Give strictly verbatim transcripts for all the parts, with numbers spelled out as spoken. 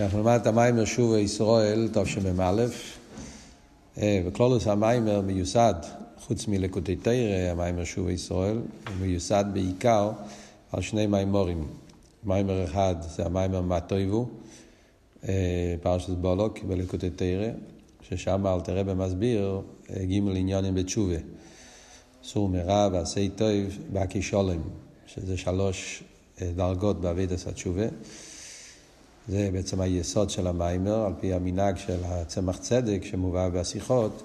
אנחנו נלמד את המיימר שובה ישראל טוב שממלף. וכלולוס המיימר מיוסד, חוץ מלקוטי תירא, המיימר שובה ישראל, מיוסד בעיקר על שני מיימורים. מיימר אחד זה המיימר מה תויבו, פרשת בולוק בלקוטי תירא, ששם אל תראה במסביר גימל עניונים בתשובה. סור מרע ועשי טוב באקי שולם, שזה שלוש דרגות בעבודת התשובה. זה בעצם היסוד של המיימר, על פי המנהג של הצמח צדק שמובא בשיחות,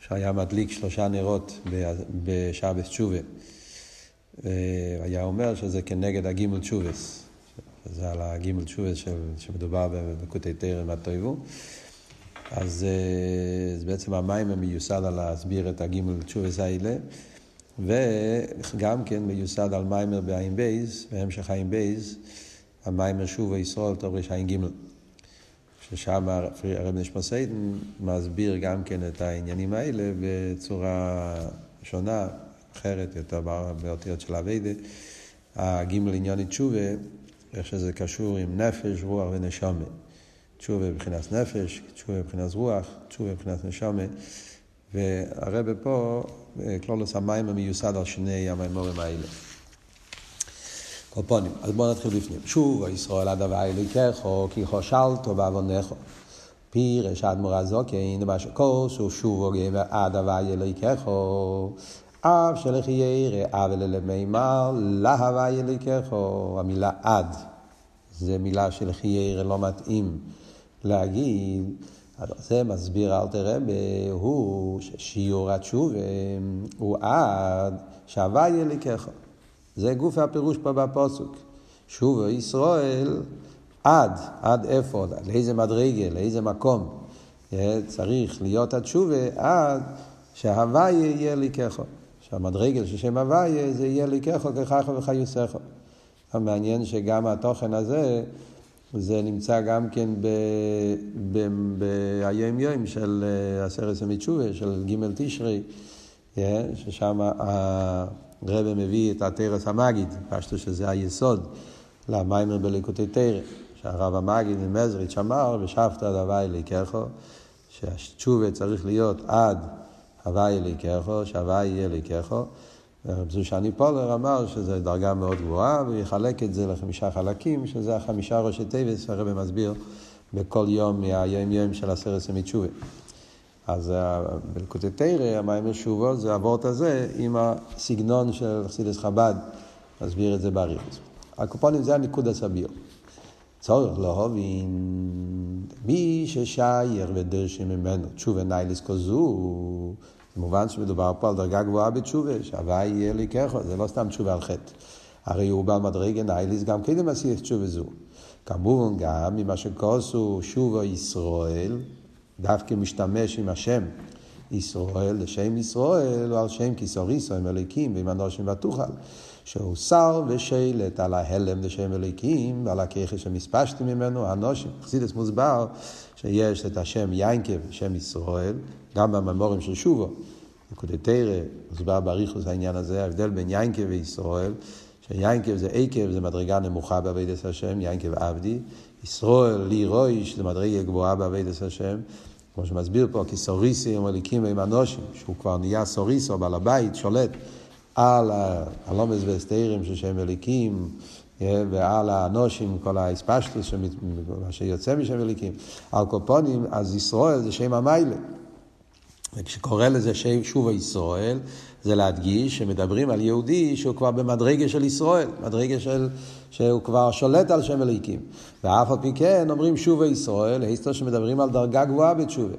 שהיה מדליק שלושה נרות בשבת תשובה. והיה אומר שזה כנגד הגימל תשובס, שזה על הגימל תשובס שמדובר בלקוטי תירא מה תויבו. אז זה בעצם המיימר מיוסד על להסביר את הגימל תשובס האלה, וגם כן מיוסד על מיימר בעין בייז, בהמשך העין בייז, המיימר שובה ישראל טוב רשעין ג' ששם הרב נשמע סיידן מסביר גם כן את העניינים האלה בצורה שונה, אחרת, יותר באותיות של הווידה. הגימל עניין תשובה, איך שזה קשור עם נפש, רוח ונשמה. תשובה מבחינת נפש, תשובה מבחינת רוח, תשובה מבחינת נשמה. והרב פה, כלולוס המיימר מיוסד על שני המיימורים האלה. קופונים, אז בואו נתחיל לפנים. שובה ישראל הדבר אלוקיכו, כי חושלתו בעוונך. פירש האדמו"ר הזקן, בשקוס ושובו גבר הדבר אלוקיכו. אף שלך ירא אבל למימר, להווה אלוקיכו. המילה עד, זה מילה שלך ירא לא מתאים להגיד. זה מסביר אלתר רבי, הוא שיעור התשובה, הוא עד שהווה אלוקיכו. זה גוף הפירוש פה בפסוק. שובה ישראל עד, עד איפה, לאיזה מדרגה, לאיזה מקום. צריך להיות התשובה עד שההוויה יהיה לי ככה. שהמדרגה ששם הוויה זה יהיה לי ככה, ככה וכיוסך. המעניין שגם התוכן הזה, זה נמצא גם כן ביום יום של עשרת ימי תשובה, של ג' תשרי, ששם ה... רב מביא את התרס המגיד, פשטו שזה היסוד למיימר בליקוטי תרא, שהרב המגיד ממזריץ' אמר, ושבת עד הוואי אלוקיכו, שהתשובה צריך להיות עד הוואי אלוקיכו, שהוואי יהיה אלוקיכו, ורב זושני פולר אמר שזו דרגה מאוד גבוהה, ויחלק את זה לחמישה חלקים, שזה החמישה ראשי טבעס, הרב מסביר בכל יום מהיום יום של עשרת ימי תשובה. אז בליקוטי תירא, המיימר שובה, זה עבורת הזה עם הסגנון של חסידות חב"ד, מסביר את זה באריכות. הקופונים זה הניקוד הסביר. צורך להבין מי ששייר ודרשי ממנו תשובה ניילס כזו, במובן שמדובר פה על דרגה גבוהה בתשובה, שהווה יהיה לי ככה, זה לא סתם תשובה על חטא. הרי הוא במדרגה ניילס גם כדי מסיח תשובה זו. כמובן גם ממה שכוסו שובה ישראל, דווקא משתמש עם השם ישראל, לשם ישראל, או על שם כיסור ישראל, מליקים, ועם הנושם ותוכל, שהוא שר ושאלת על ההלם לשם מליקים, ועל הכיחה שמספשתי ממנו, הנושם. חסידס מוסבר שיש את השם ינקב, שם ישראל, גם בממורים של שובו. נקודי תירא, מוסבר בריחוס העניין הזה, ההבדל בין ינקב וישראל, שיינקב זה עקב, זה מדרגה נמוכה בעבודת השם, ינקב עבדי, ישראל לירויש, זה מדרגה גבוהה בעבודת השם, כמו שמסביר פה, כי סוריסי הם מליקים ועם אנושים, שהוא כבר נהיה סוריסו, בעל הבית, שולט על הלומס והסתירים ששם מליקים, ועל האנושים, כל ההספשטוס שיוצא משם מליקים, על קופונים, אז ישראל זה שם המיילה. וכשקורא לזה שובה ישראל, זה להדגיש שמדברים על יהודי שהוא כבר במדרגה של ישראל, מדרגה של, שהוא כבר שולט על שם אלוקים. ואף על פי כן אומרים שובה ישראל, היסטור שמדברים על דרגה גבוהה בתשובה.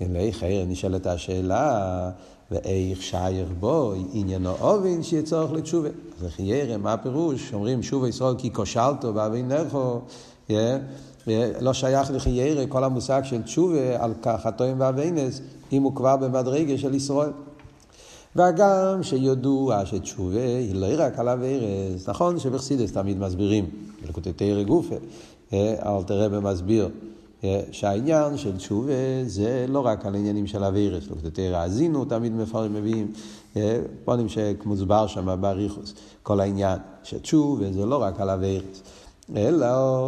ולאיך העיר נשאלת השאלה, ואיך שייך בו עניינו אובין שיהיה צורך לתשובה. אז איך יראה, מה הפירוש? אומרים שובה ישראל כי כושלתו באבינחו, יהיה. לא שייך לכי ירא כל המושג של תשובה על חטאים ואביינס, אם הוא כבר במדרגה של ישראל. וגם שידוע שתשובה היא לא רק על אביינס, נכון שבחסידס תמיד מסבירים, בליקוטי תירא גופה, אלתר רבי מסביר, שהעניין של תשובה זה לא רק על עניינים של אביינס, בליקוטי תירא האזינו תמיד מביאים, פונים שכמוסבר שם באריכוס, כל העניין שתשובה זה לא רק על אביינס, אלא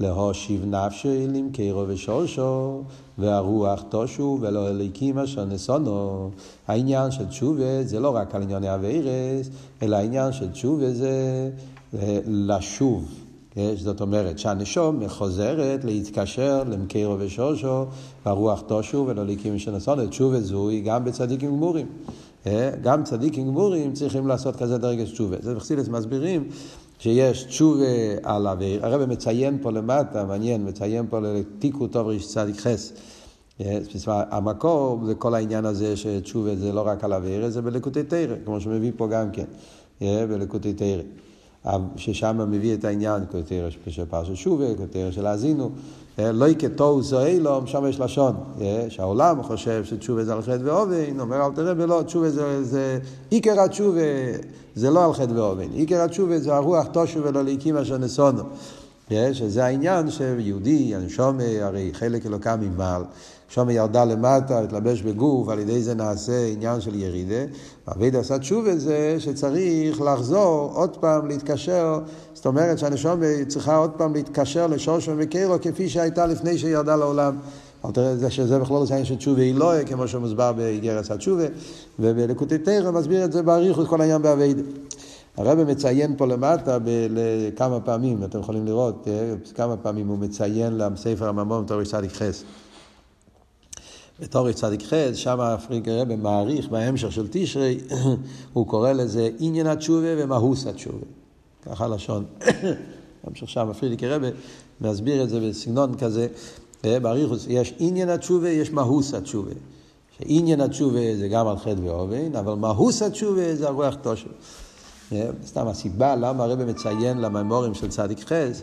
להושיב נפשי למקרו ושורשו והרוח תושו ולא הליקים אשר נסונו. העניין של תשובה זה לא רק על ענייני הוירס, אלא העניין של תשובה זה לשוב. זאת אומרת שהנשום חוזרת להתקשר למקרו ושורשו והרוח תושו ולא הליקים אשר נסונו. תשובה זוהי גם בצדיקים גמורים. גם צדיקים גמורים צריכים לעשות כזה דרגת תשובה. זה בחסידות מסבירים שיש תשובה על אוויר, הרב מציין פה למטה, מעניין, מציין פה לתיקו טוב ריש צדיק חס. המקור זה כל העניין הזה שתשובה זה לא רק על אוויר, זה בליקוטי תורה, כמו שמביא פה גם כן, בליקוטי תורה. ששם מביא את העניין, ליקוטי תורה שפר של שובה, ליקוטי תורה של האזינו, לא יקטו זוהילום, שם יש לשון, שהעולם חושב שתשובה זה על חטא ואובן, אומר אל תראה בלא, תשובה זה, זה עיקר התשובה, זה לא על חטא ואובן, עיקר התשובה זה הרוח תושו ולא להקים אשר נסונו, שזה העניין שיהודי, הנשום, הרי חלק אלוקה ממעל, הנשום ירדה למטה, התלבש בגוף, על ידי זה נעשה עניין של ירידה, ועביד עשה תשובה זה שצריך לחזור עוד פעם להתקשר, זאת אומרת שהנשום צריכה עוד פעם להתקשר לשורשו ומקרו כפי שהייתה לפני שירדה לעולם. אבל תראה שזה בכלל עניין של תשובה אלוהי, כמו שמוסבר באיגרת התשובה, ובליקוטי תורה מסביר את זה באריכות כל העניין בעביד. הרב מציין פה למטה כמה פעמים, אתם יכולים לראות כמה פעמים הוא מציין לספר הממון בתור איש צדיק חס. בתור איש צדיק חס, שם הפריק הרב מעריך בהמשך של תשרי, הוא קורא לזה עניין התשובה ומהוס התשובה. ככה לשון. המשך שם הפריק הרב מסביר את זה בסגנון כזה. בעריך יש עניין התשובה, יש מהוס התשובה. שעניין התשובה זה גם על חטא ואובן, אבל מהוס התשובה זה הרוח תושב. סתם הסיבה למה הרב מציין למאמרים של צדיק חס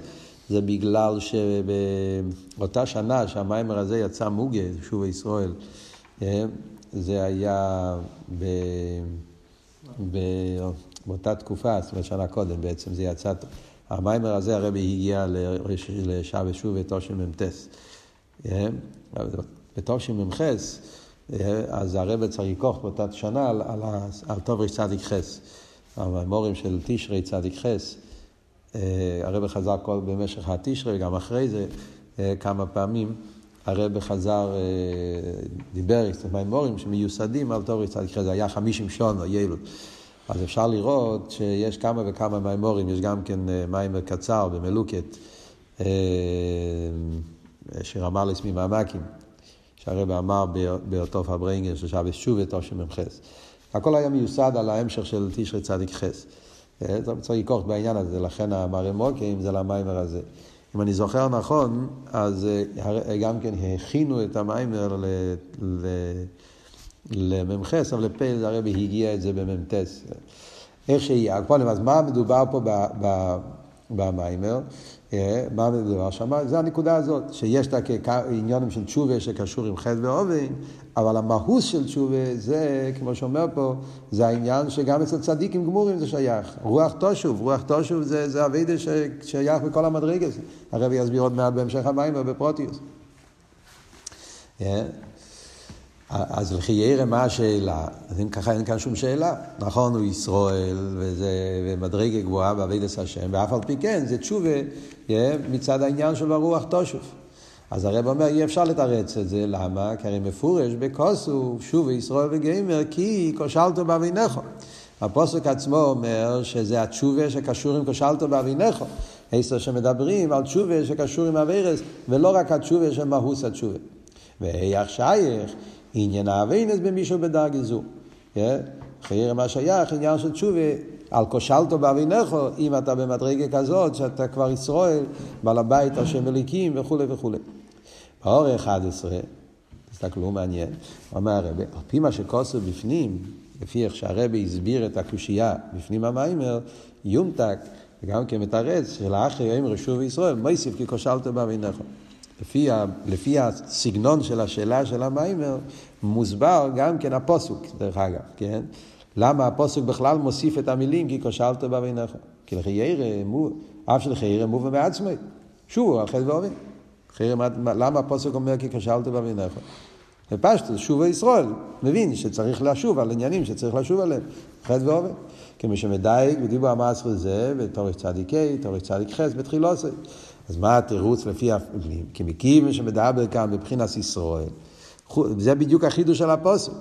זה בגלל שבאותה שנה שהמאמר הזה יצא מוגה, שובה ישראל, זה היה ב... ב... באותה תקופה, זאת אומרת שנה קודם בעצם זה יצא, המאמר הזה הרב הגיע לשעה שובה תושם ממתס, בתושם ממחס, אז הרב צריך כוח באותה שנה על, על, על טוב ריש צדיק חס. המאמרים של תשרי צדיק חס, הרב חזר כל במשך התשרי, גם אחרי זה כמה פעמים, הרב חזר דיבר עם מאמרים שמיוסדים על תורת צדיק חס, זה היה חמישים שון או יעילות. אז אפשר לראות שיש כמה וכמה מאמרים, יש גם כן מאמר קצר במלוקת, שרמר לסמי מעמקים, שהרב אמר באותו פברינגר, ששבש שוב את אושם ממחס. הכל היה מיוסד על ההמשך של תשרי צדיק חס. צריך לקחת בעניין הזה, לכן המרמוקים זה למיימר הזה. אם אני זוכר נכון, אז גם כן הכינו את המיימר לממחס, אבל לפייל הרבי הגיע את זה בממטס. איך שהיא, אז מה מדובר פה במיימר? מה מדובר שם? זה הנקודה הזאת, שיש את העניינים של תשובה שקשור עם חטא ואובן, אבל המהות של תשובה זה, כמו שאומר פה, זה העניין שגם אצל צדיקים גמורים זה שייך. רוח תושוב, רוח תושוב זה, זה הווידה ששייך בכל המדרגות. הרב יסביר עוד מעט בהמשך המים ובפרוטיוס. אז לכי יראה מה השאלה, אז אם ככה אין כאן שום שאלה, נכון הוא ישראל וזה מדרגה גבוהה בעבודת השם, ואף על פי כן זה תשובה מצד העניין של הרוח תושוב. אז הרב אומר, אי אפשר לתרץ את זה, למה? כי הרי מפורש בכוסו, שובה ישראל וגיימר, כי כושלתו באביניכו. הפוסק עצמו אומר שזה התשובה שקשור עם כושלתו באביניכו. עשר שמדברים על תשובה שקשור עם אבירס, ולא רק התשובה שמהוס התשובה. ואיך שייך, עניין האבינס במישהו בדרגה זו. חייר מה שייך, עניין של תשובה, על כושלתו באביניכו, אם אתה במדרגה כזאת, שאתה כבר ישראל, בעל הבית, השם מליקים וכו' וכו'. באור אחת עשרה, תסתכלו מעניין, אומר הרבי, על פי מה שכוסו בפנים, לפי איך שהרבי הסביר את הקושייה, בפנים המאמר, יומתק, וגם כמתרץ, של האחרי יאמר שובה ישראל, מויסיף כי כושלתו באביניכו. לפי, לפי הסגנון של השאלה של המאמר, מוסבר גם כן הפוסוק, דרך אגב, כן? למה הפוסק בכלל מוסיף את המילים, כי כושלת באביניך. כי לכי יראה, אף שלכי יראה מובן מעצמי. שוב, על חטא ואובן. למה הפוסק אומר, כי כושלת באביניך. בפשט, שובה ישראל, מבין שצריך לשוב על עניינים שצריך לשוב עליהם. חד ועובד. כמו שמדייק בדיבור המעשר זה, בתורך צדיקי, תורך צדיק חס, בתחילוסי. אז מה התירוץ לפי הפנים? כמקים שמדבר כאן בבחינת ישראל. זה בדיוק החידוש על הפוסק.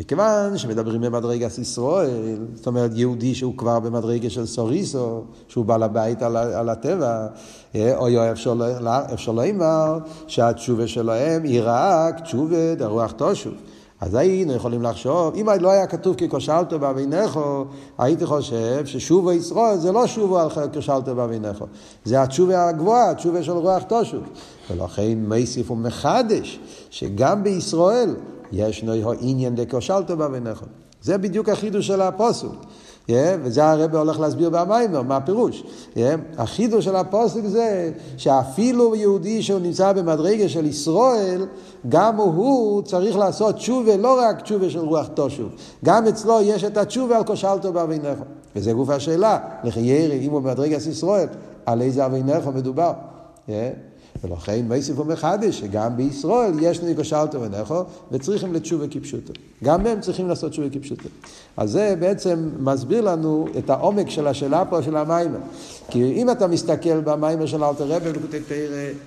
מכיוון שמדברים במדרגת ישראל, זאת אומרת יהודי שהוא כבר במדרגת של סוריסו, שהוא בעל הבית על, על הטבע, או אפשר לומר שהתשובה שלהם היא רק תשובה דרוח תושוב. אז היינו יכולים לחשוב, אם לא היה כתוב כי כושלתו באביניכו, הייתי חושב ששובה ישראל זה לא שובה על כושלתו באביניכו. זה התשובה הגבוהה, התשובה של רוח תושוב. ולכן מייסיף הוא מחדש, שגם בישראל יש נויהו עניין דקושלתו באביניכו. זה בדיוק החידוש של הפוסק. וזה הרב הולך להסביר במיימר, מה הפירוש. החידוש של הפוסק זה שאפילו יהודי שהוא נמצא במדרגה של ישראל, גם הוא צריך לעשות תשובה, לא רק תשובה של רוח תושוב. גם אצלו יש את התשובה על כושלתו באביניכו. וזה גוף השאלה, לחיירי, אם הוא במדרגה של ישראל, על איזה אביניכו מדובר. ולכן מייסיף ומחדש, שגם בישראל יש ניקושלתו ונכו, וצריכים לתשובה כפשוטו. גם הם צריכים לעשות תשובה כפשוטו. אז זה בעצם מסביר לנו את העומק של השאלה פה של המיימר. כי אם אתה מסתכל במיימר של אלתר רבי,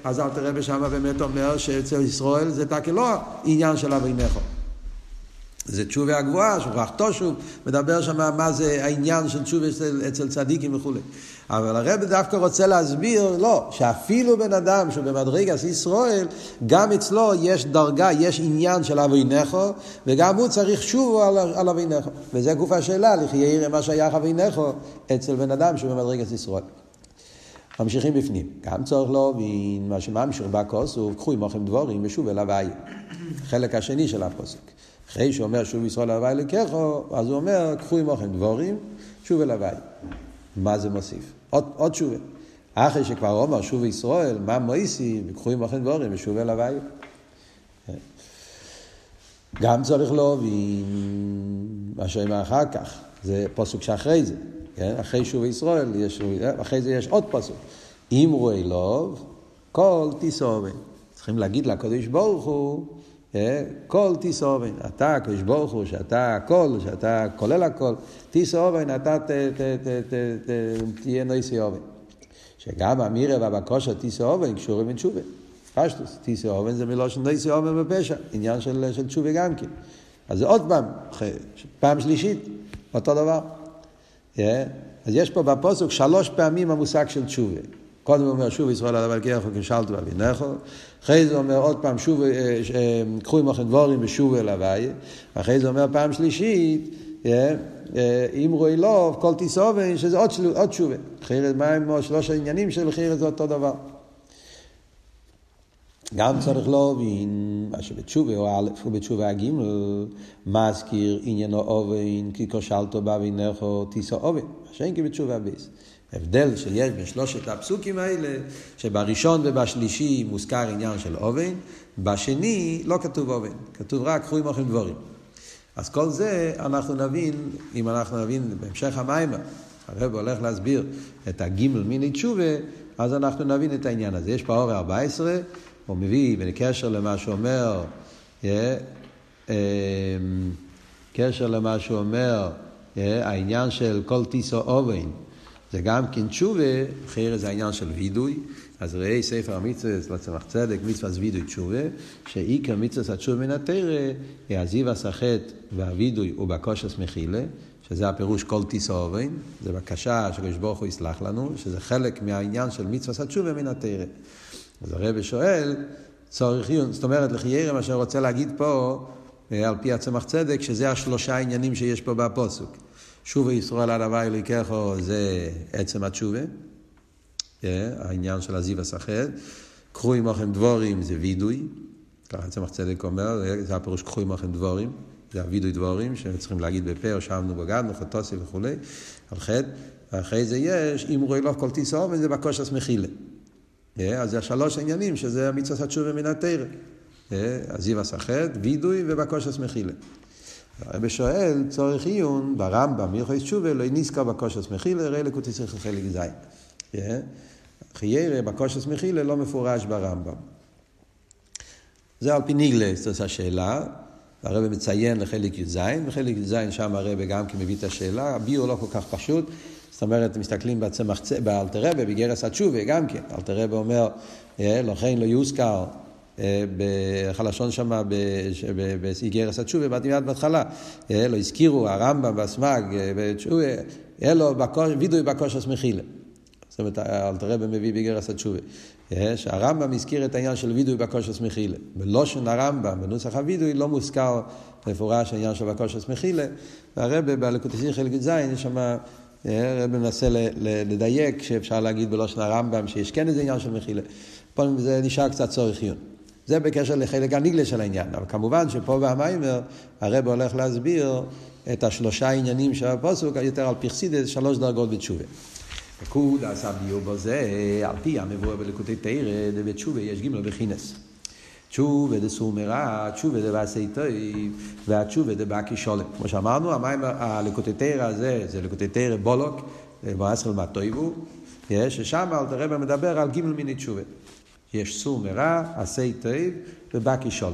אז אלתר רבי שם באמת אומר שאצל ישראל זה תקל לא עניין של אביניכו. זה תשובה הגבוהה, שוכח תושוב, מדבר שם מה זה העניין של תשובה אצל צדיקים וכו'. אבל הרב דווקא רוצה להסביר, לא, שאפילו בן אדם שהוא במדרגת ישראל, גם אצלו יש דרגה, יש עניין של אביניכו, וגם הוא צריך שוב על, על אביניכו. וזה גוף השאלה, לחייר מה שייך אביניכו אצל בן אדם שהוא במדרגת ישראל. ממשיכים בפנים. גם צורך לא, ומה שממשור בקוסוף, קחו עמכם דבורים ושוב אל הוואי. חלק השני של הפוסק. אחרי שאומר שוב ישראל הוואי לקחו, אז הוא אומר, קחו עמכם דבורים, שוב אל הוואי. מה זה מוסיף? עוד, עוד שובה. אחרי שכבר אומר שובה ישראל, מה מויסי, וקחו עם אכן דבורים ושובה אל הוואי. גם צריך להוביל מה שאומר אחר כך. זה פסוק שאחרי זה. כן? אחרי שובה ישראל, יש, אחרי זה יש עוד פסוק. אם רואה אלוב, כל תיסובן. צריכים להגיד לקדוש ברוך הוא, כל תיסובן. אתה, הקדוש ברוך הוא, שאתה הכל, שאתה כולל הכל. תיסובן, אתה תהיה נויסי אובן. שגם אמירה והבקושה תיסובן קשורים עם תשובה. פשטוס, תיסובן זה מילה של נויסי אובן בפשע. עניין של תשובה גם כן. אז זה עוד פעם, פעם שלישית, אותו דבר. אז יש פה בפסוק שלוש פעמים המושג של תשובה. קודם הוא אומר שוב ישראל הדבר כיח וכשלת ואביניכו. אחרי זה אומר עוד פעם שוב קחו עם אכן דבורים ושוב אל הוואי. אחרי זה אומר פעם שלישית אם רואי לוב כל תיסובן שזה עוד שובה. חירת מים או שלוש העניינים של חירת זה אותו דבר. גם צריך להבין מה שבתשובה הוא א' ובתשובה הגימל מזכיר עניינו אובן כי כושלתו באביניכו תיסו אובן. השם כי בתשובה ביס. הבדל שיש בשלושת הפסוקים האלה, שבראשון ובשלישי מוזכר עניין של אובן, בשני לא כתוב אובן, כתוב רק קחו עמכם דבורים. אז כל זה אנחנו נבין, אם אנחנו נבין בהמשך המיימר, הרב הולך להסביר את הגימל מיני תשובה, אז אנחנו נבין את העניין הזה. יש פה אור ארבע עשרה, הוא מביא בקשר למה שאומר, קשר למה שאומר, העניין של כל תיסו אובן, זה גם כן תשובה, אחרי זה העניין של וידוי, אז ראי ספר המצווה לצמח צדק, מצווה וידוי תשובה, שעיקר מצווה התשובה מן התורה, העזיב השחט והוידוי ובקושס מחילה, שזה הפירוש כל תיסו אובן, זה בקשה שקדוש ברוך הוא יסלח לנו, שזה חלק מהעניין של מצווה התשובה מן התורה. אז הרב שואל, צורך עיון, זאת אומרת לחיירי מה שאני רוצה להגיד פה, על פי הצמח צדק, שזה השלושה העניינים שיש פה בפסוק. שובה ישראל אל הוואי לקחו זה עצם התשובה, העניין של עזיב השחט, קחו עמכם דבורים זה וידוי, ככה הצמח צדק אומר, זה הפירוש קחו עמכם דבורים, זה הוידוי דבורים שצריכים להגיד בפה, או שאמנו בגדנו, חטוסי וכו', על חטא, ואחרי זה יש, אם רואי לא כל תיסו אובן, זה בקושס מחילה. אז זה השלוש העניינים, שזה המצוות התשובה מן התורה. עזיב השחט, וידוי ובקושס מחילה. הרב שואל, צורך עיון, ברמב"ם, הלכות תשובה, לא נזכר בקושס מחילה, הרי לקוטי צריך חלק ז'. חיירי, בקושס מחילה לא מפורש ברמב"ם. זה על פי ניגלה, זאת השאלה. הרב מציין לחלק י' זין, וחלק י' זין שם הרב גם כמביא את השאלה. הביאו לא כל כך פשוט. זאת אומרת, מסתכלים בצמח, באלתר רבי, בגרס התשובה, גם כן. אלתר רבי אומר, לכן לא יוזכר, בחלשון שמה, בגרס התשובה, באתי מיד בהתחלה. לא הזכירו, הרמב"ם, בסמ"ג, בתשובה, אלו וידוי בקושס מחילה. זאת אומרת, אלתר רבי מביא בגרס התשובה. שהרמב"ם הזכיר את העניין של וידוי בקושס מחילה. בלושן הרמב"ם, בנוסח הוידוי, לא מוזכר מפורש העניין של בקושס מחילה. והרבי, בליקוטי חלק י' זין, שמה הרב מנסה לדייק שאפשר להגיד בלושן הרמב"ם שיש כן איזה עניין של מחילה. פה זה נשאר קצת צורך עיון. זה בקשר לחלק הניגלה של העניין. אבל כמובן שפה והמיימר הרב הולך להסביר את השלושה עניינים של הפסוק, יותר על פרסידס, שלוש דרגות בתשובה. וכול עשה ביור בו זה, על פי המבואר בליקוטי תורה, בתשובה יש ג' בכינס. תשובה דסומרה, תשובה דבעשי טוב, והתשובה דבעקי שולם. כמו שאמרנו, המים הליקוטי תורה הזה, זה ליקוטי תורה בולוק, בעשרה מהטויבו, ששם אלתר רבי מדבר על ג' מיני תשובה. יש סומרה, עשי טוב, ובעקי שולם.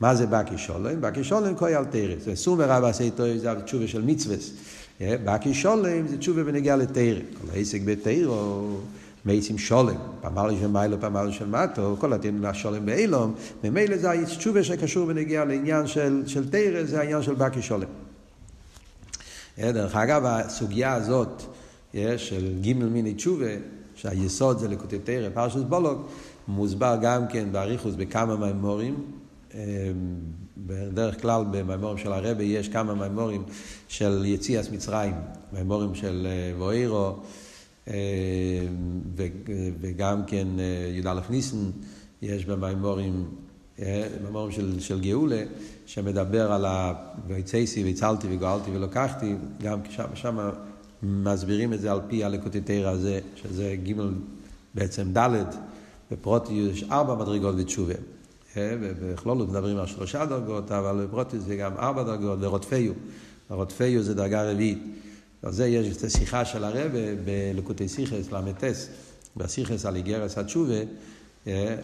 מה זה בעקי שולם? בעקי שולם קוי אלתר. זה סומרה ועשי טוב, זה התשובה של מצווס. בעקי שולם זה תשובה בנגיעה לתורה. כל העסק בתורה מייסים שולם, פעמר של מיילו, פעמר של מטו, כל התינו השולם באילום, ממילא זה תשובה שקשור ונגיע לעניין של, של תירה, זה העניין של בקי שולם. דרך אגב, הסוגיה הזאת של גימל מיני תשובה, שהיסוד זה לקוטי תירה, פרשת בולוק, מוסבר גם כן באריכוס בכמה מימורים, בדרך כלל במימורים של הרבי יש כמה מימורים של יציאס מצרים, מימורים של ואירו, וגם כן יהודה לפניסן יש במאמרים במאמרים של של גאולה שמדבר על ויצאתי ויצלתי וגאלתי ולקחתי, גם שם שם מסבירים את זה על פי הליקוטי תורה הזה, שזה ג' בעצם ד' בפרוטי יש ארבע מדרגות בתשובה, ובכללות מדברים על שלושה דרגות, אבל בפרוטי זה גם ארבע דרגות. ורודפיו ורודפיו זה דרגה רביעית. אז זה יש את השיחה של הרב בליקוטי שיחס למתס, בשיחס על איגרס התשובה,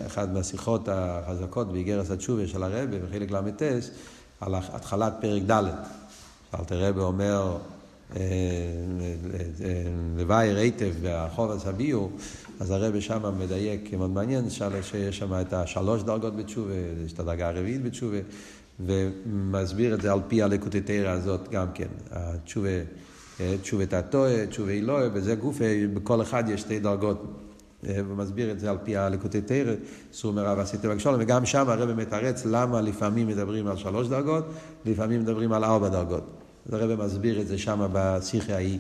אחת מהשיחות החזקות באיגרס התשובה של הרב בחלק למתס, על התחלת פרק ד'. אלתר רבי אומר, לבאר היטב והחוב הסביעו, אז הרב שם מדייק, מאוד מעניין, שיש שם את השלוש דרגות בתשובה, יש את הדרגה הרביעית בתשובה, ומסביר את זה על פי הליקוטי תורה הזאת גם כן, התשובה, תשובת התועה, תשובה אלוהה, וזה גוף, בכל אחד יש שתי דרגות, ומסביר את זה על פי הליקוטי תורה, סומרה ועשיתם בקשולם, וגם שם הרב מתרץ למה לפעמים מדברים על שלוש דרגות, לפעמים מדברים על ארבע דרגות. אז הרב מסביר את זה שם בשיחה ההיא.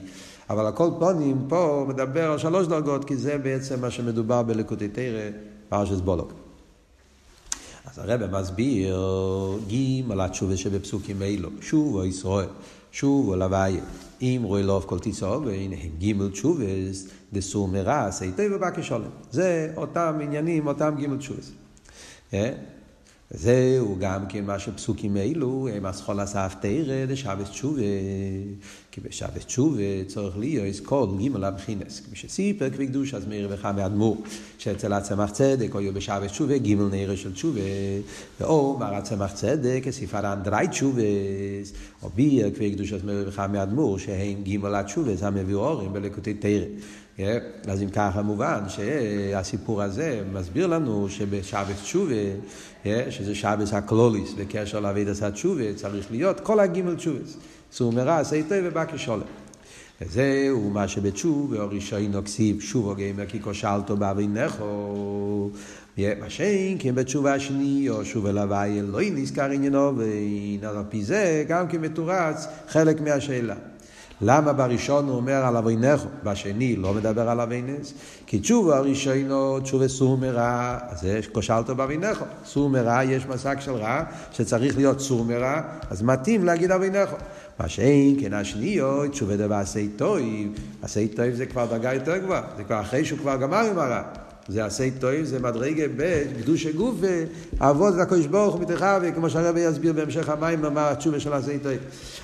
אבל הכל פונים פה מדבר על שלוש דרגות, כי זה בעצם מה שמדובר בליקוטי תורה, פרשת בולוק. אז הרב מסביר ג' על התשובה שבפסוקים אלו, שובה ישראל, שובה להוויה. אם רואי לאו כל תיסוב, והנה גימל תשובס, דסור מרס, היטי ובקי שולם. זה אותם עניינים, אותם גימל תשובס. זהו גם כן מה שפסוקים אלו, הם אסכול עשה תירא דשבס תשובה, כי בשבס תשובה צורך להיות כל גימל הבחינס. כפי שסיפר כבקדוש, אז מאיר וחם מאדמו"ר, שאצל הצמח צדק, היו בשבס תשובה, גימל נעירה של תשובה, ואו מר הצמח צדק, ספרן דרי תשובס, או ביר כבקדוש, אז מאיר וחם מאדמו"ר, שהם גימל התשובס, המבוארים בליקוטי תורה. אז אם ככה מובן שהסיפור הזה מסביר לנו שבשבס תשובה, שזה שבס הכלוליס, בקשר לעבודת התשובה, צריך להיות כל הגימל תשובס. סומרה, עשי טוב ובקי שולם. וזהו מה שבתשובה, ראשון כסיב, שוב הוגה, כי כושלתו באביניך, מה שאין, כי בתשובה השני, או שובה להוויה, לא נזכר עניינו, ועל פי זה גם כי מתורץ חלק מהשאלה. למה בראשון הוא אומר על אביניך, בשני לא מדבר על אבינס? כי תשובה ראשונו, תשובה סומרה, אז כושלתו באביניך. סומרה, יש מסק של רע, שצריך להיות סומרה, אז מתאים להגיד אביניך. מה שאין, כן השניות, תשובה דבר עשי טוב. עשי טוב זה כבר דרגה יותר גבוהה, זה כבר אחרי שהוא כבר גמר עם הרע. זה עשי טוב, זה מדרגה בקדוש הגוף, ועבוד את הקדוש ברוך הוא מתרחב, וכמו שהרבי יסביר בהמשך המים, מה התשובה של עשי טוב.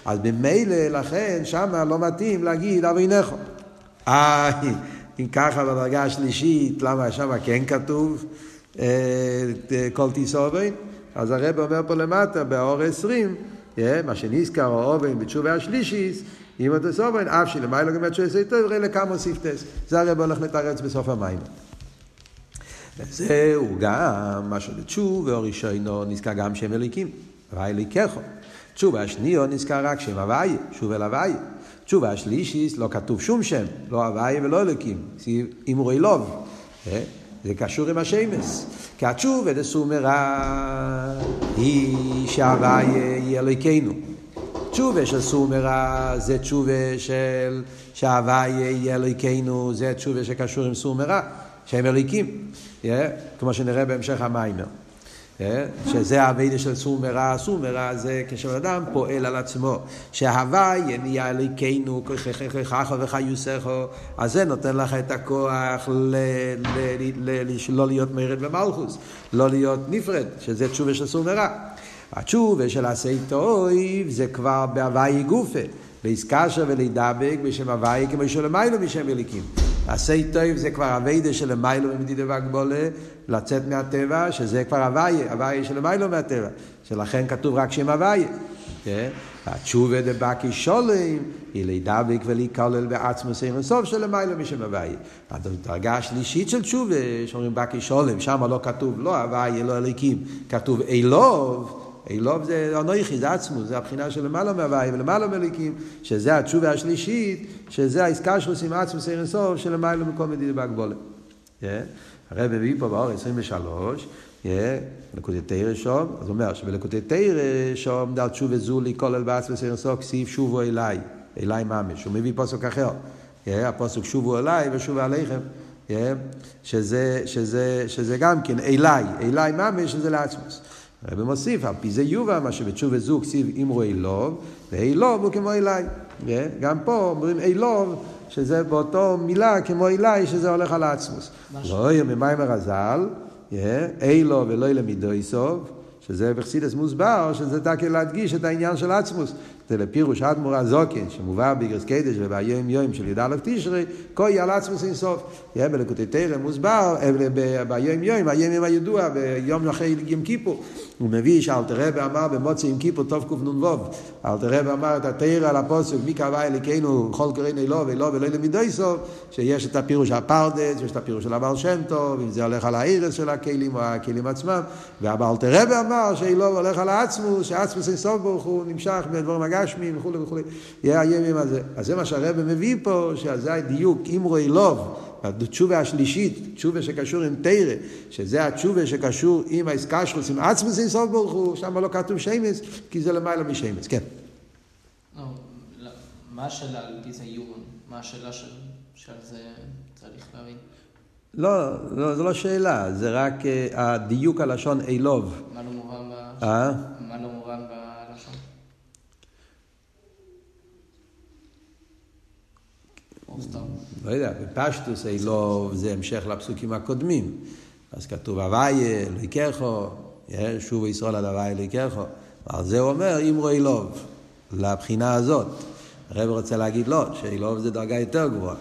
אז במילא לכן, שמה לא מתאים להגיד אביניך. אה, אם ככה בדרגה השלישית, למה שמה כן כתוב, כל תיסובין? אז הרב אומר פה למטה, באור עשרים, מה שנזכר האובן בתשובה השלישיס, אם אתה סובן, אף שלמי לא גמת שעשה טוב, ראה לכם הוסיף טס. זה הרב הולך לתרץ בסוף המים. זהו גם משהו לתשובה, אור ראשונו נזכר גם שם אליקים, ואי ליקחו. תשובה השניו נזכר רק שם הוואי, שוב אל הוואי. תשובה השלישיס לא כתוב שום שם, לא הוואי ולא אליקים, אם הוא אילוב. זה קשור עם השמס. כי התשובה דסומרה היא שהוואי היא אלוהינו. תשובה של סומרה זה תשובה של שהוואי היא אלוהינו, זה תשובה שקשור עם סומרה, שהם אלוהיקים. כמו שנראה בהמשך המיימר. שזה העבודה של סומרה, סומרה זה כשאדם פועל על עצמו. שהוואי נהיה אלוהינו, ככה וחיוסכו, אז זה נותן לך את הכוח לא להיות מרד במלכוס, לא להיות נפרד, שזה תשובה של סומרה. התשובה של עשי טוב זה כבר בהוואי גופה, להזכשר ולהידבק בשם הוואי כמו שלמיילו בשם אליקים. עשי טוב זה כבר עבודה שלמיילו במדידה והגבולה, לצאת מהטבע, שזה כבר הוואי, הוואי שלמיילו מהטבע, שלכן כתוב רק שם הוואי. התשובה דבקי שולם היא להידבק ולהיכלל בעצמוס אינסוף שלמיילו משם הוואי. הדרגה השלישית של תשובה שאומרים בקי שולם, שם לא כתוב לא הוואי לא אליקים, כתוב אילוב. אילוב זה אנוכי, זה עצמו, זה הבחינה של למעלה מהוואי ולמעלה מליקים, שזה התשובה השלישית, שזה ההזכרות עם עצמו סיר אינסוף של למעלה מכל מדידה והגבולה. הרב מביא פה באור עשרים ושלוש, בליקוטי תורה שם, אז הוא אומר שבליקוטי תורה שם דעת תשובה זו להיכלל בעצמו סיר אינסוף, כסיב שובו אליי, אליי ממש. הוא מביא פסוק אחר, הפסוק שובו אליי ושובו אליכם, שזה שזה שזה גם כן אליי, אליי ממש, שזה לעצמו. הרב מוסיף, על פי זה יובא, מה שבתשובה זו כסיב אמרו אילוב, ואילוב הוא כמו אליי. גם פה אומרים אילוב, שזה באותו מילה כמו אליי, שזה הולך על העצמוס. לא יום ממים הרזל, אילוב אלוהי למידו איסוב, שזה בחסידס מוסבר, שזה דקה להדגיש את העניין של עצמוס. זה לפירוש אדמו"ר הזקן, שמובא בגרס קדש וביום יום של י"א תשרי, כוי על עצמוס אינסוף. בליקוטי תורה מוסבר, ביום יום, היום הידוע, ביום אחרי יום כיפור. הוא מביא שאלתר רבי אמר במוצאי יום כיפור תוף קנ"ו. אלתר רבי אמר את התורה על הפסוק, מי קבע אלוקינו כל קוראינו אילוב, אילוב אלוהי למידו איסוב, שיש את הפירוש הפרדס, ויש את הפירוש של הבעל שם טוב, אם זה הולך על העירס של הכלים או הכלים עצמם. ואלתר רבי אמר שאילוב הולך על העצמוס, שעצמוס אינסוף ברוך הוא נמשך בדברים הגשמיים שמי וכולי וכולי, יהיה הימים הזה. אז זה מה שהרב מביא פה, שזה הדיוק, אמרו אילוב, התשובה השלישית, תשובה שקשור עם תורה, שזה התשובה שקשור עם ההזכרות, עם עצמוס אינסוף ברוך הוא, שם לא כתוב שמש, כי זה למעלה משמש, כן. לא, מה השאלה על פי זה יובן? מה השאלה של זה צריך להבין? לא, זה לא שאלה, זה רק הדיוק הלשון אילוב. מה לא מובן ב... לא יודע, בפשטוס אילוב זה המשך לפסוקים הקודמים. אז כתוב הוואי אלוהיכו, שובה ישראל עד הוואי אלוהיכו. אז זה אומר אמרו אילוב, לבחינה הזאת. הרב רוצה להגיד לא, שאילוב זה דרגה יותר גבוהה.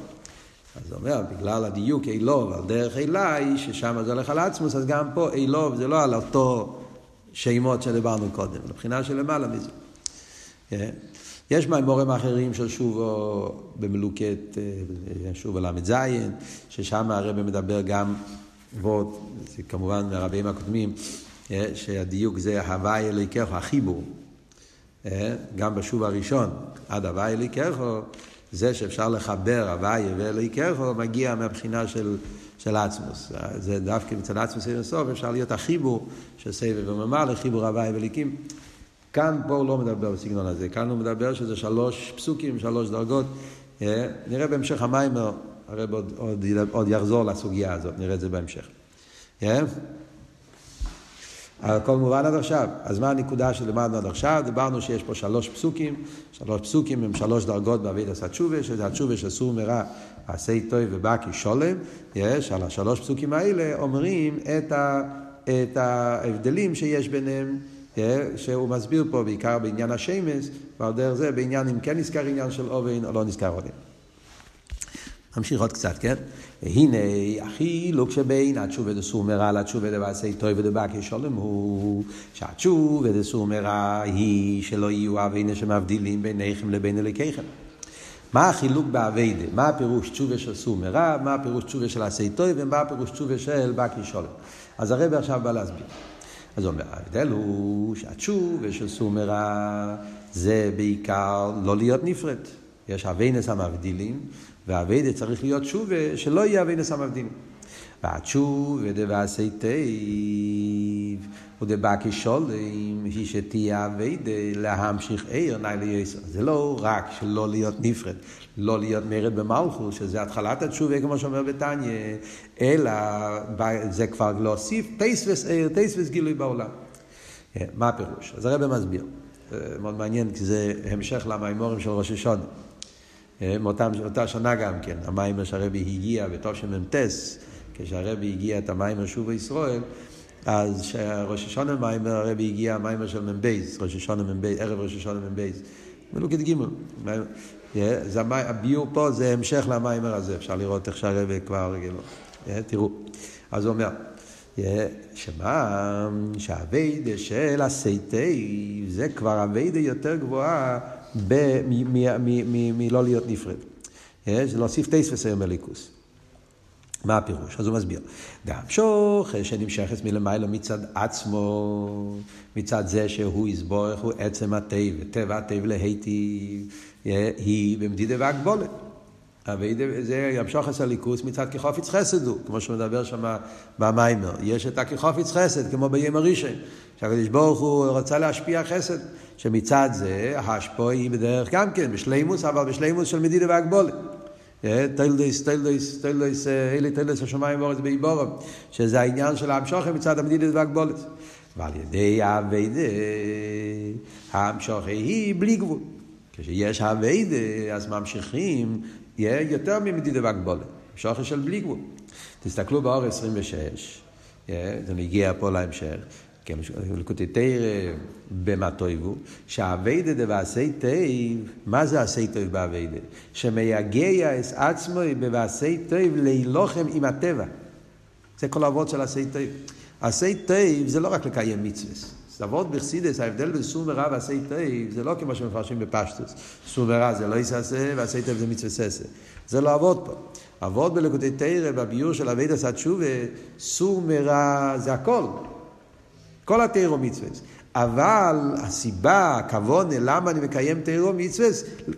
אז זה אומר, בגלל הדיוק אילוב על דרך אליי, ששם זה הולך על עצמוס, אז גם פה אילוב זה לא על אותו שמות שדיברנו קודם, לבחינה שלמעלה מזה. יש מימורים אחרים של שובו במלוקת, שוב הלמד זיין, ששם הרב מדבר גם, כמובן מהרבים הקודמים, שהדיוק זה הוואי אלוהיכו, החיבור. גם בשוב הראשון, עד הוואי אלוהיכו, זה שאפשר לחבר הוואי ואלוהיכו, מגיע מהבחינה של, של עצמוס. זה דווקא מצד עצמוס אינסוף, אפשר להיות החיבור של סבב וממלא, חיבור הוואי ואלוהיכים. כאן פה הוא לא מדבר בסגנון הזה, כאן הוא מדבר שזה שלוש פסוקים, שלוש דרגות. נראה בהמשך המיימר, הרב עוד, עוד, עוד יחזור לסוגיה הזאת, נראה את זה בהמשך. הכל מובן עד עכשיו. אז מה הנקודה שלמדנו עד עכשיו? דיברנו שיש פה שלוש פסוקים, שלוש פסוקים עם שלוש דרגות בעבודת התשובה, שזה התשובה שסור מרע, עשה טוב ובא כי שולם. על השלוש פסוקים האלה אומרים את, ה, את ההבדלים שיש ביניהם, שהוא מסביר פה בעיקר בעניין השמש, ועל דרך זה בעניין אם כן נזכר עניין של אובן או לא נזכר אובן. נמשיך עוד קצת, כן? הנה, החילוק שבין התשובה דסור מרע לתשובה דבעשי טוב ודבקי שלום הוא, שהתשובה דסור מרע היא שלא יהיו אבינה שמבדילים ביניכם לבין אלוקיכם. מה החילוק בעבידה? מה הפירוש תשובה של סור מרע? מה הפירוש תשובה של עשי טוב? ומה הפירוש תשובה של בקי שלום? אז הרב עכשיו בא להסביר. אז הוא אומר, ההבדל הוא שהתשובה של סור מרע זה בעיקר לא להיות נפרד. יש אבינס המבדילים, והאבידה צריך להיות תשובה שלא יהיה אבינס המבדילים. והתשובה דבעשי טוב ודבקי שלום היא שתהיה אבידה להמשיך עיר נעילה יסר. זה לא רק שלא להיות נפרד, לא להיות מרד במלכות, שזה התחלת התשובה כמו שאומר בתניא, אלא זה כבר להוסיף תסבס עיר, תסבס גילוי בעולם. מה הפירוש? אז הרב מסביר. מאוד מעניין, כי זה המשך למיימורים של ראש השנה. מאותה שנה גם כן, המיימר שהרבי הגיע בתושם ממטס, כשהרבי הגיע את המיימר שובה ישראל, אז שראש השנה מיימר, הרבי הגיע המיימר של ממבייס, ערב ראש השנה ממבייס, מלוקת גימל. הביור פה זה המשך למיימר הזה, אפשר לראות איך שהרבי כבר רגלו. תראו, אז הוא אומר, שמה שהווידה של הסייטי זה כבר הווידה יותר גבוהה מלא להיות נפרד, זה להוסיף תייס וסיום מליקוס. מה הפירוש? אז הוא מסביר גם שוך שנמשכת מלמעלה מצד עצמו, מצד זה שהוא יסבורך הוא עצם הטבע, טבע הטבע להיטיב היא במדידה והגבולת. זה ימשוך את הליקוס מצד כחופץ חסד, הוא כמו שמדבר שם במיימר, יש את הכחופץ חסד כמו ביום הראשון שהקדוש ברוך הוא רצה להשפיע חסד, שמצד זה ההשפעה היא בדרך גם כן בשלימוס, אבל בשלימוס של מדידה והגבולת, תלדס תלדס תלדס אלי תלדס השמיים וארץ בעיבורם, שזה העניין של המשוך מצד המדידה והגבולת, ועל ידי העבידה ההמשוך היא בלי גבול. כשיש העבידה אז ממשיכים יהיה יותר ממדידה והגבולת, שוחר של בלי גבול. תסתכלו באור עשרים ושש, זה נגיע פה להמשך, לקוטי תרא במה טובו, שהעבידה דבעשי טוב, מה זה עשי טוב בעבידה? שמייגע את עצמו בבעשי טוב להילחם עם הטבע. זה כל העבוד של עשי טוב. עשי טוב זה לא רק לקיים מצוות. עבוד בחסידס, ההבדל בין סור מרע ועשי טוב, זה לא כמו שמפרשים בפשטוס. סור מרע זה לא יסעשה, ועשי טוב זה מצווה עשה. זה לא עבוד פה. עבוד בליקוטי תרא, בביור של עבודת התשובה, סור מרע זה הכל. כל התרא ומצווה. אבל הסיבה, הכוונה, למה אני מקיים תרא ומצווה,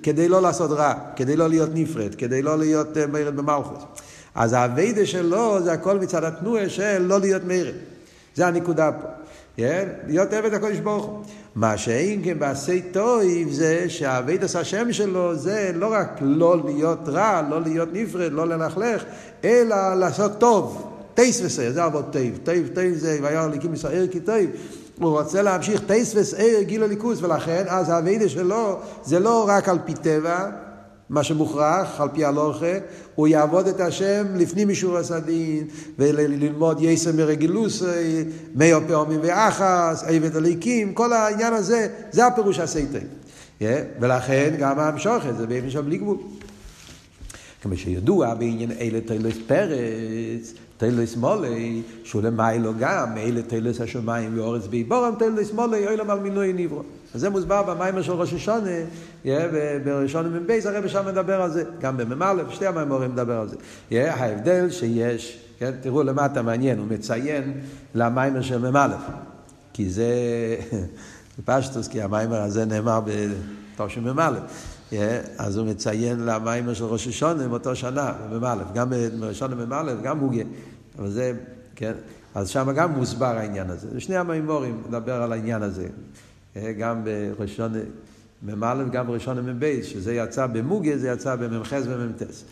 כדי לא לעשות רע, כדי לא להיות נפרד, כדי לא להיות מרד במלכות. אז העבודה שלו זה הכל מצד התנועה של לא להיות מרד. זה הנקודה פה. להיות עבד הקודש ברוך הוא. מה שאין כן בעשי טוב זה שהעבד עשה השם שלו זה לא רק לא להיות רע, לא להיות נפרד, לא לנחלך, אלא לעשות טוב. תייס וסעיר, זה עבוד טוב. טוב, טוב זה, וירא אלוקים ישראל כי טוב. הוא רוצה להמשיך תייס וסעיר גילוי ליקוץ, ולכן אז העבד שלו זה לא רק על פי טבע, מה שמוכרח, על פי הלוכה, הוא יעבוד את השם לפני מישור הסדין, וללמוד יסר מרגילוס, מאו פעמים ואחס, עבד הליקים, כל העניין הזה, זה הפירוש עשי טוב. ולכן גם המשוך את זה, באיפה שם בלי גבול. כמו שידוע, בעניין אלה תלס פרץ, תלס מולי, שולמי לו גם, אלה תלס השמיים ואורץ בעיבורם, תלס מולי, אוילם על מינוי נברון. אז זה מוסבר במיימר של ראש השנה, בראשון ממבייס, הרב שם מדבר על זה, גם בממלף, שתי המיימורים מדבר על זה. ההבדל שיש, תראו למה אתה מעניין, הוא מציין למיימר של ממלף, כי זה פשטוס, כי המיימר הזה נאמר בתושם ממלף, אז הוא מציין למיימר של ראש השנה, מאותו שנה, ממלף, גם בראשון ממלף, גם מוגה, אבל זה, כן, אז שם גם מוסבר העניין הזה, שני המיימורים מדבר על העניין הזה, גם בראשון ממלף, גם בראשון ממבייס, שזה יצא במוגה, זה יצא בממחז וממטס,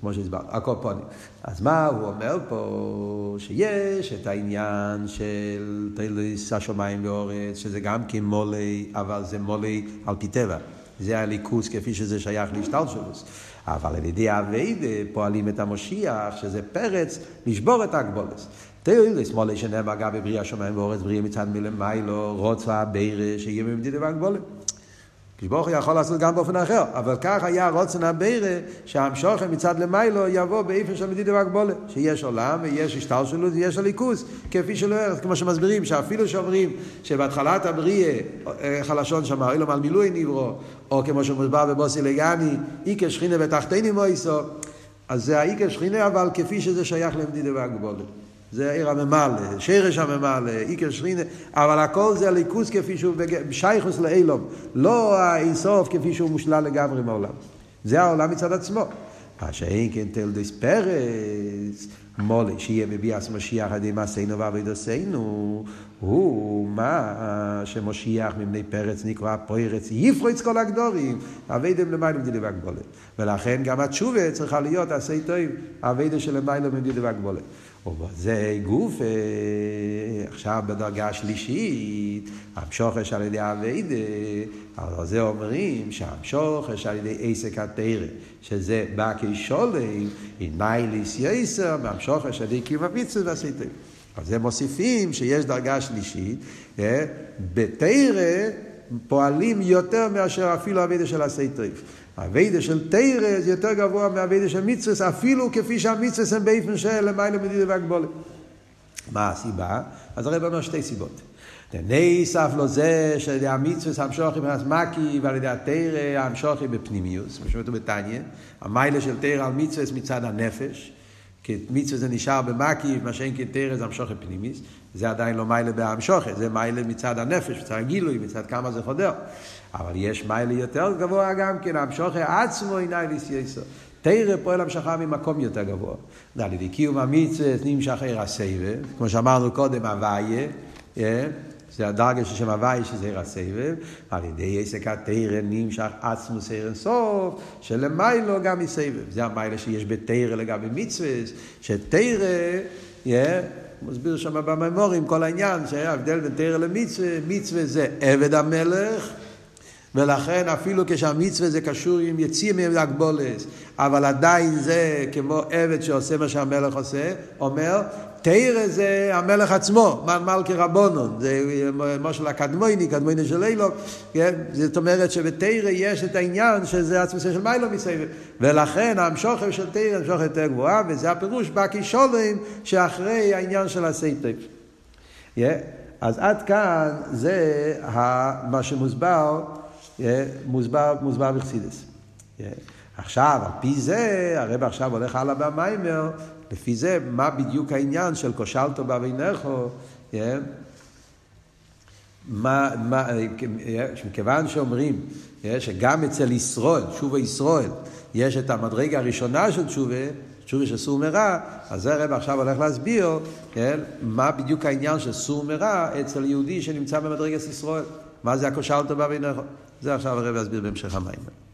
כמו שהסבר, הקופונים. אז מה הוא אומר פה? שיש את העניין של תלס השמיים ואורץ, שזה גם כמולי, אבל זה מולי על פי טבע. זה הליכוס כפי שזה שייך להשתלשלות. אבל על ידי העבידה פועלים את המשיח, שזה פרץ, לשבור את הגבולת. תלס מולי שנאמר גם בבריאה שמיים ואורץ, בריאה מצד מלמיילו, רוצה, בירה, שיהיה במדידה והגבולת. כשבורך יכול לעשות גם באופן אחר, אבל כך היה רוצן הבירה שהמשוכן מצד למיילו יבוא באיפן של מדידה והגבולה, שיש עולם ויש השטל שלו ויש הליכוס, כפי שלא ירד, כמו שמסבירים, שאפילו שאומרים שבהתחלת הבריאה, חלשון שמר, אילו מלמילוי נברו, או כמו שמוסבר בבוסי לגני, איקה שכינה ותחתיני מויסו, אז זה האיקה שכינה, אבל כפי שזה שייך למדידה והגבולה. זה עיר הממל, שרש הממל, איקר שרינה, אבל הכל זה הליכוס כפי שהוא שייכוס לאילום, לא האינסוף כפי שהוא מושלל לגמרי מהעולם. זה העולם מצד עצמו. השאין כן תל דס פרס, מול שיהיה מביאס משיח עדי מעשינו ועבודתנו, הוא מה שמשיח ממני פרץ נקרא פרץ יפרוץ כל הגדורים, עבודת למעלה מדידה והגבולה. ולכן גם התשובה צריכה להיות עשי טוב, עבודת שלמעלה מדידה והגבולה. וזה גוף, עכשיו בדרגה השלישית, המשוחש על ידי הוידה, על זה אומרים שהמשוחש על ידי עסק התארה, שזה בא כשולם, אינייליס יסר, והמשוחש על ידי קיום המצוות והסתים. אז הם מוסיפים שיש דרגה שלישית, בתארה פועלים יותר מאשר אפילו הוידה של הסתים. הווידה של תירה זה יותר גבוה מהווידה של מצווס, אפילו כפי שהמצווס הם באיפן של למעלה מדידה והגבולה. מה הסיבה? אז הרי בנו שתי סיבות. נאסף לו זה שעדי המצווס המשוחי בנסמקי ועל ידי התירה המשוחי בפנימיוס, משמעותו בטניה, המעלה של תירה על מצווס מצד הנפש, כי מצווס זה נשאר במקי, מה שאין כתירה זה המשוחי פנימיס, זה עדיין לא מעלה בהמשוחי, זה מעלה מצד הנפש, מצד הגילוי, מצד כמה זה חודר. אבל יש מיילה יותר גבוה גם כן, המשוחר עצמו עיני ליסייסו. תירה פועל המשחה ממקום יותר גבוה. על ידי קיום המצוות נמשחר הסבב, כמו שאמרנו קודם, הוויה, זה הדרגה ששם הוויה שזה עיר הסבב, על ידי עסק התירה נמשח עצמו סעיר סוף, שלמיילו גם מסבב. זה המיילה שיש בתירה לגבי מצוות, שתירה, מוסביר שם בממורים כל העניין, שההבדל בין תירה למצווה, מצווה זה עבד המלך, ולכן אפילו כשהמצווה זה קשור עם יציאים מעבד הגבולס, אבל עדיין זה כמו עבד שעושה מה שהמלך עושה, אומר, תאיר זה המלך עצמו, מן מלכי רבונון, זה משל הקדמויני, קדמויני של אילוב, זאת אומרת שבתאיר יש את העניין שזה עצמסה של מיילוב מסביב, ולכן המשוכב של תאיר, המשוכב יותר גבוהה, וזה הפירוש בקישולים שאחרי העניין של הסייטייפ. אז עד כאן זה מה שמוסבר, מוסבר, מוסבר בחסידס. עכשיו, על פי זה, הרב עכשיו הולך הלאה במיימר, לפי זה, מה בדיוק העניין של כושלתו באביניכו, מה, מה, מכיוון שאומרים, שגם אצל ישראל, שובה ישראל, יש את המדרגה הראשונה של שובה, שובה שסור מרע, אז זה הרב עכשיו הולך להסביר, מה בדיוק העניין של סור מרע אצל יהודי שנמצא במדרגת ישראל. מה זה הכושלתו באביניכו? זה עכשיו הרב יסביר בהמשך המים.